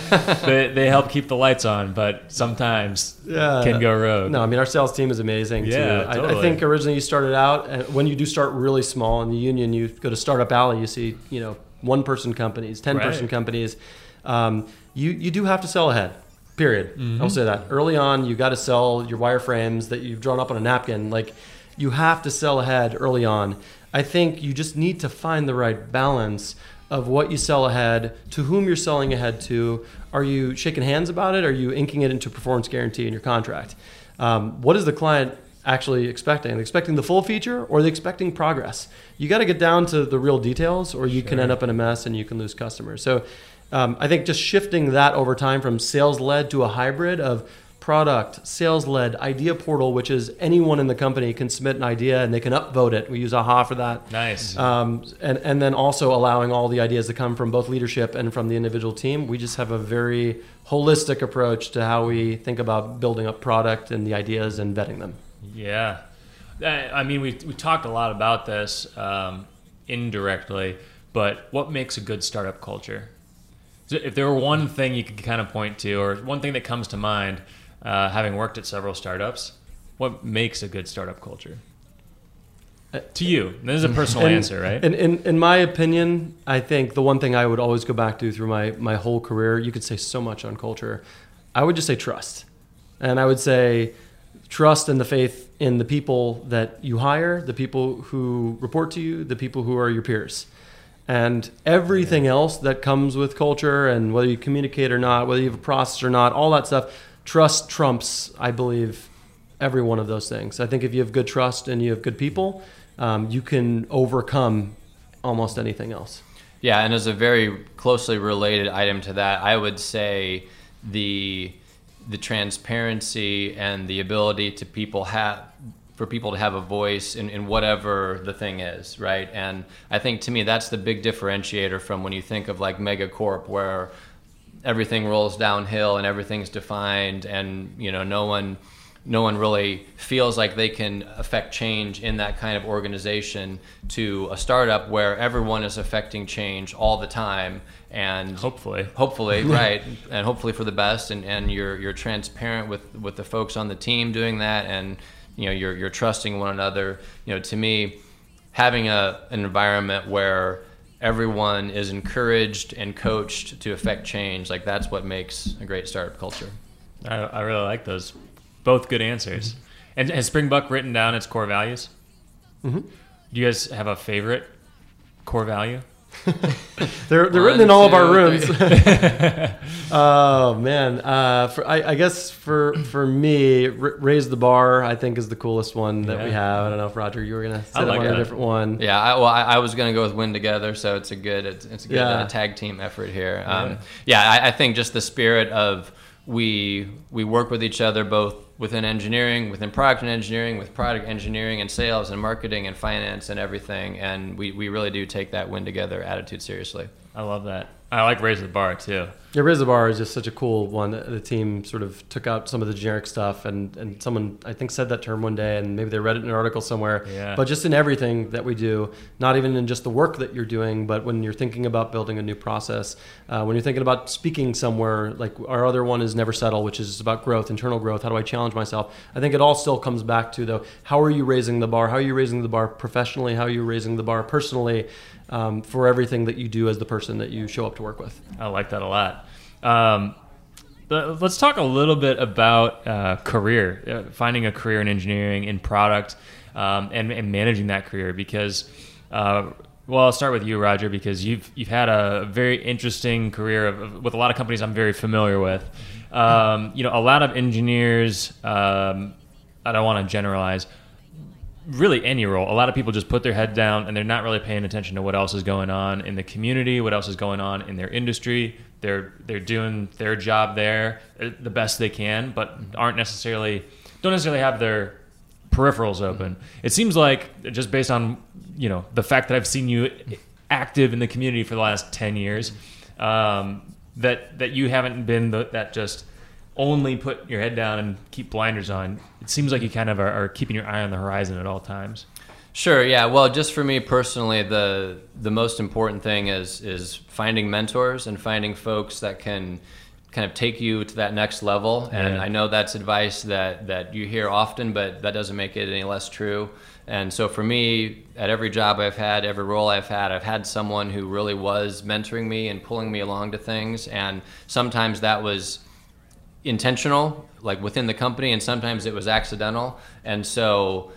they, they help keep the lights on, but sometimes yeah. can go rogue. No, I mean, our sales team is amazing, yeah, too. I, totally. I think originally you started out, uh, when you do start really small in the union, you go to Startup Alley, you see, you know, one-person companies, ten-person right. companies. Um, you, you do have to sell ahead, period. Mm-hmm. I'll say that. Early on, you got to sell your wireframes that you've drawn up on a napkin. Like, you have to sell ahead early on. I think you just need to find the right balance of what you sell ahead, to whom you're selling ahead to. Are you shaking hands about it? Are you inking it into performance guarantee in your contract? Um, what is the client actually expecting? Are they expecting the full feature, or are they expecting progress? You got to get down to the real details, or you sure. can end up in a mess and you can lose customers. So um, I think just shifting that over time from sales-led to a hybrid of product, sales-led, idea portal, which is anyone in the company can submit an idea and they can upvote it. We use Aha for that. Nice. Um, and, and then also allowing all the ideas to come from both leadership and from the individual team. We just have a very holistic approach to how we think about building up product and the ideas and vetting them. Yeah. I mean, we we talked a lot about this um, indirectly, but what makes a good startup culture? If there were one thing you could kind of point to, or one thing that comes to mind, Uh, having worked at several startups, what makes a good startup culture? Uh, to you, this is a personal in, answer, right? In, in in my opinion, I think the one thing I would always go back to through my, my whole career, you could say so much on culture, I would just say trust. And I would say trust and the faith in the people that you hire, the people who report to you, the people who are your peers. And everything yeah. else that comes with culture, and whether you communicate or not, whether you have a process or not, all that stuff, trust trumps, I believe, every one of those things. I think if you have good trust and you have good people, um, you can overcome almost anything else. Yeah, and as a very closely related item to that, I would say the the transparency and the ability to people have for people to have a voice in, in whatever the thing is, right? And I think to me that's the big differentiator from when you think of like mega corp, where everything rolls downhill and everything's defined, and you know, no one no one really feels like they can affect change in that kind of organization, to a startup where everyone is affecting change all the time, and hopefully hopefully right, and hopefully for the best, and and you're you're transparent with with the folks on the team doing that, and you know, you're you're trusting one another. You know, to me, having a an environment where everyone is encouraged and coached to affect change, like that's what makes a great startup culture. I, I really like those. Both good answers. Mm-hmm. And has Springbuk written down its core values? Mm-hmm. Do you guys have a favorite core value? they're they're One, written in all two, of our rooms. Oh man, uh, for, I, I guess for for me, r- raise the bar I think is the coolest one that yeah. we have. I don't know if Roger, you were gonna say like a different one. Yeah, I, well, I, I was gonna go with win together, so it's a good it's, it's a good yeah. uh, tag team effort here. Um, yeah, yeah I, I think just the spirit of we we work with each other both within engineering, within product and engineering, with product engineering and sales and marketing and finance and everything. And we, we really do take that win together attitude seriously. I love that. I like raise the bar too. Yeah, raise the bar is just such a cool one. The team sort of took out some of the generic stuff, and, and someone I think said that term one day, and maybe they read it in an article somewhere. Yeah. But just in everything that we do, not even in just the work that you're doing, but when you're thinking about building a new process, uh, when you're thinking about speaking somewhere, like our other one is never settle, which is about growth, internal growth. How do I challenge myself? I think it all still comes back to though, how are you raising the bar? How are you raising the bar professionally? How are you raising the bar personally? Um, for everything that you do as the person that you show up to work with. I like that a lot. Um, let's talk a little bit about uh, career, uh, finding a career in engineering, in product, um, and, and managing that career. Because, uh, well, I'll start with you, Roger, because you've you've had a very interesting career of, of, with a lot of companies I'm very familiar with. Um, you know, a lot of engineers. Um, I don't want to generalize. Really any role. A lot of people just put their head down and they're not really paying attention to what else is going on in the community, what else is going on in their industry. They're they're doing their job there the best they can, but aren't necessarily don't necessarily have their peripherals open. It seems like just based on, you know, the fact that I've seen you active in the community for the last ten years, um, that that you haven't been the, that just only put your head down and keep blinders on. It seems like you kind of are, are keeping your eye on the horizon at all times. Sure, yeah. Well, just for me personally, the the most important thing is is finding mentors and finding folks that can kind of take you to that next level. Yeah. And I know that's advice that, that you hear often, but that doesn't make it any less true. And so for me, at every job I've had, every role I've had, I've had someone who really was mentoring me and pulling me along to things. And sometimes that was intentional, like within the company, and sometimes it was accidental. And so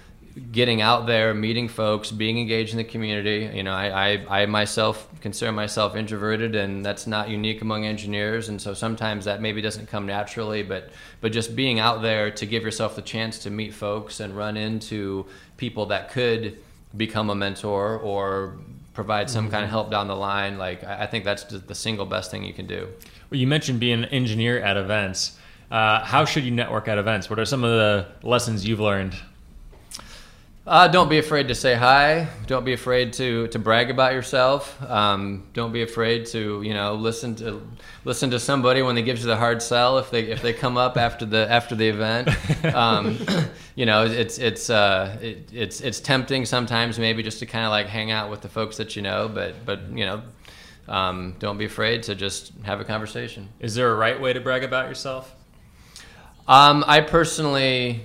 getting out there, meeting folks, being engaged in the community, you know, I, I, I myself consider myself introverted, and that's not unique among engineers. And so sometimes that maybe doesn't come naturally, but, but just being out there to give yourself the chance to meet folks and run into people that could become a mentor or provide some mm-hmm. kind of help down the line. Like, I think that's the single best thing you can do. Well, you mentioned being an engineer at events. Uh, how should you network at events? What are some of the lessons you've learned? Uh, don't be afraid to say hi. Don't be afraid to, to brag about yourself. Um, don't be afraid to, you know, listen to listen to somebody when they give you the hard sell if they if they come up after the after the event. Um, you know, it's it's uh, it, it's it's tempting sometimes maybe just to kind of like hang out with the folks that you know, but but you know, um, don't be afraid to just have a conversation. Is there a right way to brag about yourself? Um, I personally,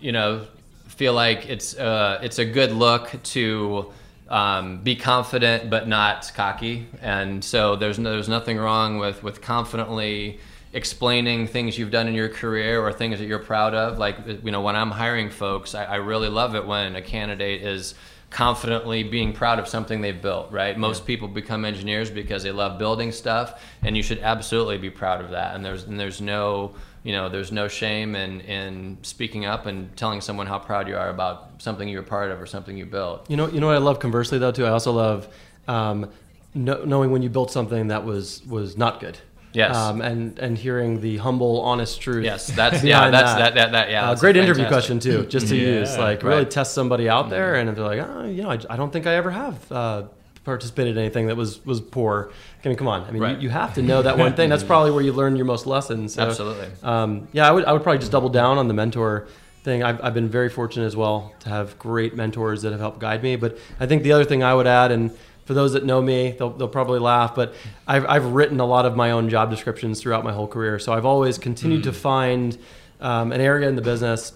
you know, feel like it's uh, it's a good look to um, be confident but not cocky, and so there's no, there's nothing wrong with, with confidently explaining things you've done in your career or things that you're proud of. Like, you know, when I'm hiring folks, I, I really love it when a candidate is confidently being proud of something they've built, right? Most yeah. people become engineers because they love building stuff, and you should absolutely be proud of that. And there's and there's no you know there's no shame in in speaking up and telling someone how proud you are about something you're part of or something you built. You know, you know what I love conversely though too. I also love um, no, knowing when you built something that was was not good. Yes, um, and and hearing the humble, honest truth. Yes, that's yeah, that's that that, that, that yeah. Uh, that's great interview question too, just to yeah, use like right. really test somebody out there, and if they're like, oh, you know, I, I don't think I ever have uh, participate in anything that was was poor. I mean, come on. I mean, right. you, you have to know that one thing. That's probably where you learn your most lessons. So, absolutely. Um, yeah, I would I would probably just double down on the mentor thing. I've I've been very fortunate as well to have great mentors that have helped guide me. But I think the other thing I would add, and for those that know me, they'll they'll probably laugh, but I've I've written a lot of my own job descriptions throughout my whole career. So I've always continued mm. to find um, an area in the business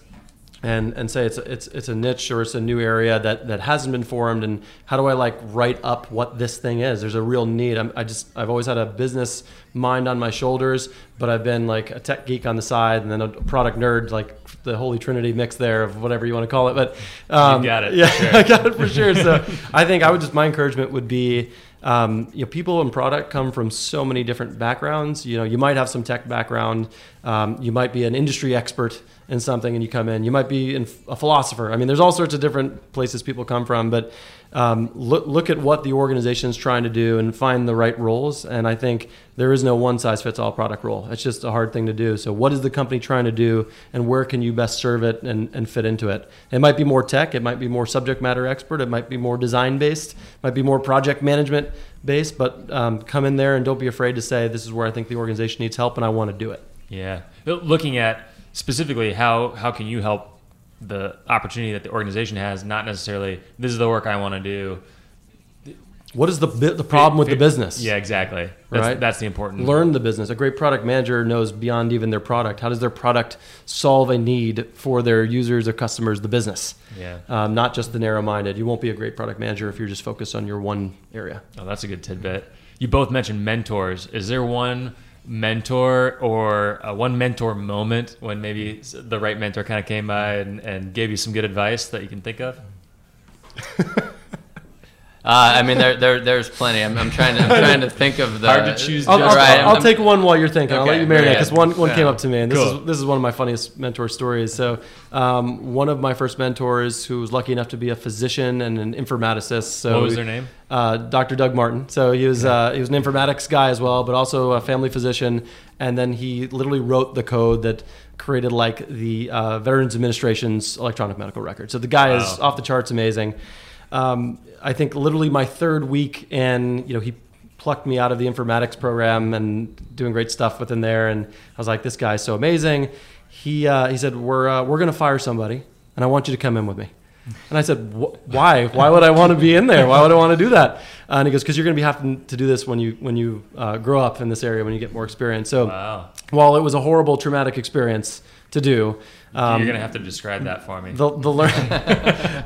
and and say it's a, it's it's a niche or it's a new area that that hasn't been formed, and how do I like write up what this thing is? There's a real need. I'm, I just I've always had a business mind on my shoulders, but I've been like a tech geek on the side and then a product nerd, like the holy trinity mix there of whatever you want to call it. But um, you got it. Yeah, sure. I got it for sure. So I think I would just my encouragement would be. Um, you know, people in product come from so many different backgrounds. You know, you might have some tech background. Um, you might be an industry expert in something and you come in. You might be in a philosopher. I mean, there's all sorts of different places people come from, but um, look, look at what the organization is trying to do and find the right roles. And I think there is no one-size-fits-all product role. It's just a hard thing to do. So what is the company trying to do and where can you best serve it and, and fit into it? It might be more tech. It might be more subject matter expert. It might be more design-based. It might be more project management-based. But um, come in there and don't be afraid to say, this is where I think the organization needs help and I want to do it. Yeah. Looking at specifically how, how can you help the opportunity that the organization has, not necessarily this is the work I want to do. What is the the problem with the business? Yeah, exactly. That's, right? That's the important. Learn the business. A great product manager knows beyond even their product. How does their product solve a need for their users or customers, the business? Yeah. Um, not just the narrow-minded. You won't be a great product manager if you're just focused on your one area. Oh, that's a good tidbit. You both mentioned mentors. Is there one mentor or uh, one mentor moment when maybe the right mentor kind of came by and, and gave you some good advice that you can think of? Uh, I mean, there, there, there's plenty. I'm, I'm trying to, I'm trying to think of the. Hard to choose. I'll, I'll, right, I'll, I'll take one while you're thinking. Okay, I'll let you marinate because one, one yeah. came up to me, and this cool. is this is one of my funniest mentor stories. So, um, one of my first mentors, who was lucky enough to be a physician and an informaticist. So what was their name? Uh, Doctor Doug Martin. So he was, yeah. uh, he was an informatics guy as well, but also a family physician. And then he literally wrote the code that created like the uh, Veterans Administration's electronic medical record. So the guy wow. is off the charts, amazing. Um, I think literally my third week in, you know, he plucked me out of the informatics program and doing great stuff within there. And I was like, this guy's so amazing. He, uh, he said, we're, uh, we're going to fire somebody and I want you to come in with me. And I said, why, why would I want to be in there? Why would I want to do that? Uh, and he goes, cause you're going to be having to do this when you, when you, uh, grow up in this area, when you get more experience. So wow. while it was a horrible traumatic experience to do, Um, you're going to have to describe that for me. The, the learn.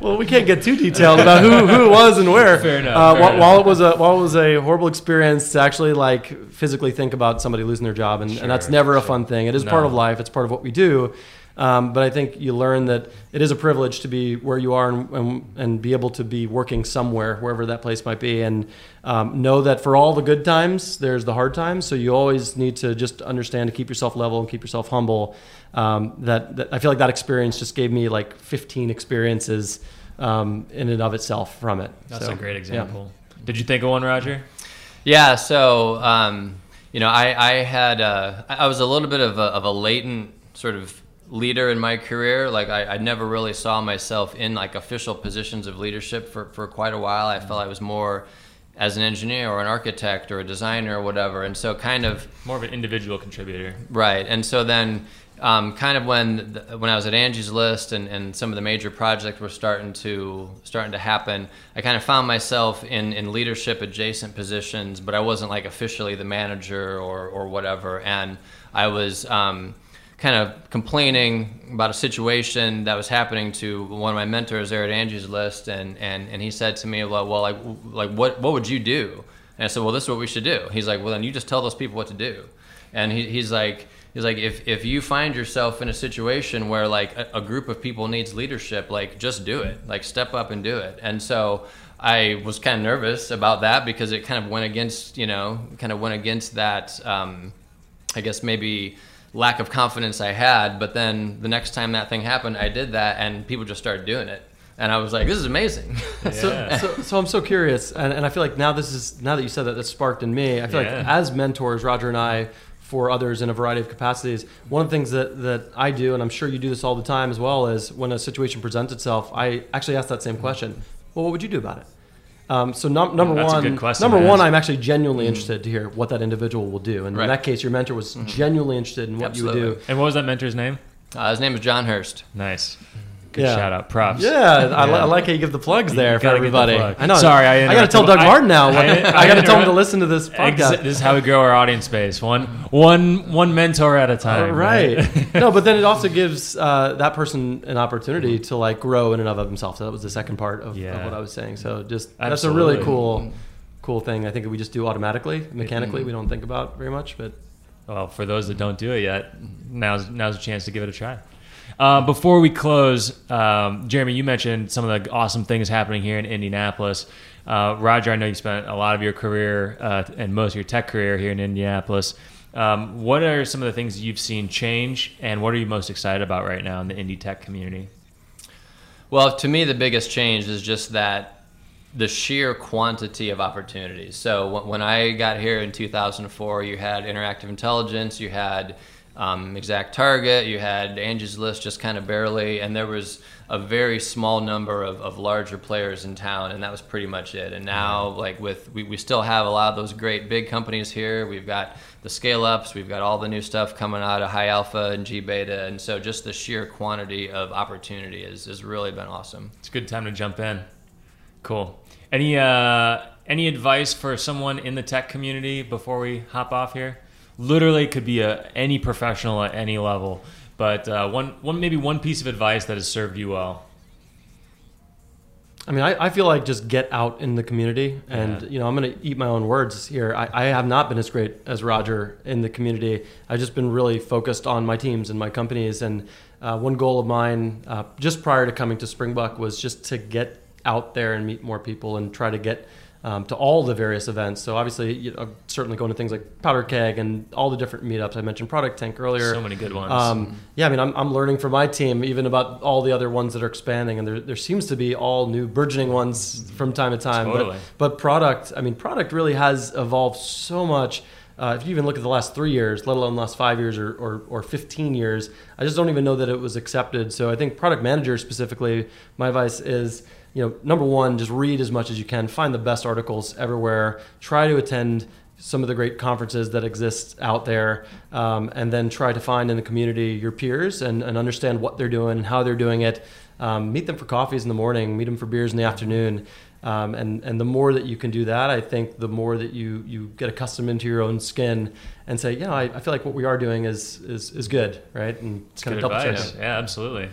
Well, we can't get too detailed about who, who it was and where. Fair enough. Uh, fair while, enough. While it was a while it was a horrible experience to actually like physically think about somebody losing their job, and, sure, and that's never sure. a fun thing. It is no. part of life. It's part of what we do. Um, but I think you learn that it is a privilege to be where you are and and, and be able to be working somewhere, wherever that place might be, and um, know that for all the good times, there's the hard times. So you always need to just understand to keep yourself level and keep yourself humble. Um, that, that I feel like that experience just gave me like fifteen experiences um, in and of itself from it. That's so, a great example. Yeah. Did you think of one, Roger? Yeah. So um, you know, I I had a, I was a little bit of a, of a latent sort of leader in my career. Like I, I never really saw myself in like official positions of leadership for, for quite a while. I felt I was more as an engineer or an architect or a designer or whatever. And so kind of more of an individual contributor. Right. And so then um, kind of when, the, when I was at Angie's List and, and some of the major projects were starting to starting to happen, I kind of found myself in, in leadership adjacent positions, but I wasn't like officially the manager or, or whatever. And I was, um, kind of complaining about a situation that was happening to one of my mentors there at Angie's List. And, and, and he said to me, well, well like, like what, what would you do? And I said, well, this is what we should do. He's like, well, then you just tell those people what to do. And he, he's like, he's like, if, if you find yourself in a situation where like a, a group of people needs leadership, like just do it, like step up and do it. And so I was kind of nervous about that because it kind of went against, you know, kind of went against that, um, I guess maybe, lack of confidence I had. But then the next time that thing happened, I did that and people just started doing it. And I was like, this is amazing. Yeah. so, so so I'm so curious. And, and I feel like now this is, now that you said that, that sparked in me. I feel yeah. like as mentors, Roger and I, for others in a variety of capacities, one of the things that, that I do, and I'm sure you do this all the time as well, is when a situation presents itself, I actually ask that same question. Well, what would you do about it? Um, so num number That's one, a good question, number one, I'm actually genuinely interested to hear what that individual will do. And right. in that case, your mentor was mm-hmm. genuinely interested in what Absolutely. you would do. And what was that mentor's name? Uh, his name is John Hurst. Nice. Good yeah. shout out. Props. Yeah, yeah. I, li I like how you give the plugs there you for everybody. The I know. Sorry, I I got to tell Doug I, Martin now. I, I, I, I got to tell him to listen to this podcast. Ex this is how we grow our audience base. One, one, one mentor at a time. All right. right? No, but then it also gives uh, that person an opportunity to like grow in and of himself. So that was the second part of, yeah. of what I was saying. So just Absolutely. that's a really cool, cool thing. I think we just do automatically, mechanically. We don't think about very much. But well, for those that don't do it yet, now's now's a chance to give it a try. Uh, before we close, um, Jeremy, you mentioned some of the awesome things happening here in Indianapolis. Uh, Roger, I know you spent a lot of your career uh, and most of your tech career here in Indianapolis. Um, what are some of the things you've seen change, and what are you most excited about right now in the indie tech community? Well, to me, the biggest change is just that the sheer quantity of opportunities. So when I got here in two thousand four, you had Interactive Intelligence, you had Um, Exact Target, you had Angie's List just kind of barely, and there was a very small number of, of larger players in town, and that was pretty much it. And now, like with, we, we still have a lot of those great big companies here. We've got the scale-ups, we've got all the new stuff coming out of High Alpha and G Beta, and so just the sheer quantity of opportunity has, has really been awesome. It's a good time to jump in. Cool. Any, uh, any advice for someone in the tech community before we hop off here? Literally could be a, any professional at any level, but uh, one, one, maybe one piece of advice that has served you well. I mean, I, I feel like just get out in the community, and yeah. you know, I'm going to eat my own words here. I, I have not been as great as Roger in the community. I've just been really focused on my teams and my companies. And uh, one goal of mine uh, just prior to coming to Springbuk was just to get out there and meet more people and try to get Um, to all the various events. So obviously, you know, certainly going to things like Powderkeg and all the different meetups. I mentioned Product Tank earlier. So many good ones. Um, yeah, I mean, I'm, I'm learning from my team, even about all the other ones that are expanding. And there, there seems to be all new burgeoning ones from time to time. Totally. But, but product, I mean, product really has evolved so much. Uh, if you even look at the last three years, let alone the last five years or, or, or fifteen years, I just don't even know that it was accepted. So I think product managers specifically, my advice is, you know, number one, just read as much as you can. Find the best articles everywhere. Try to attend some of the great conferences that exist out there, um, and then try to find in the community your peers and, and understand what they're doing and how they're doing it. Um, meet them for coffees in the morning. Meet them for beers in the afternoon. Um, and, and the more that you can do that, I think the more that you, you get accustomed into your own skin and say, yeah, I, I feel like what we are doing is, is, is good, right? And it's kind of double check. Yeah, absolutely.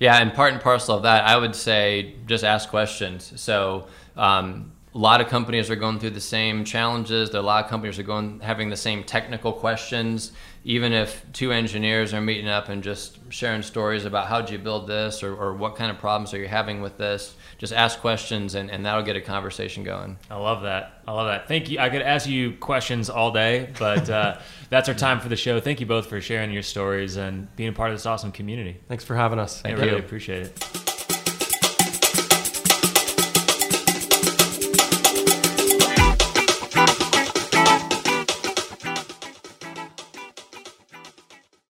Yeah, and part and parcel of that, I would say just ask questions. So um, a lot of companies are going through the same challenges. There are a lot of companies are going having the same technical questions. Even if two engineers are meeting up and just sharing stories about how'd you build this, or, or what kind of problems are you having with this, just ask questions, and, and that'll get a conversation going. I love that. I love that. Thank you. I could ask you questions all day, but uh, that's our time for the show. Thank you both for sharing your stories and being a part of this awesome community. Thanks for having us. Thank I you. I really appreciate it.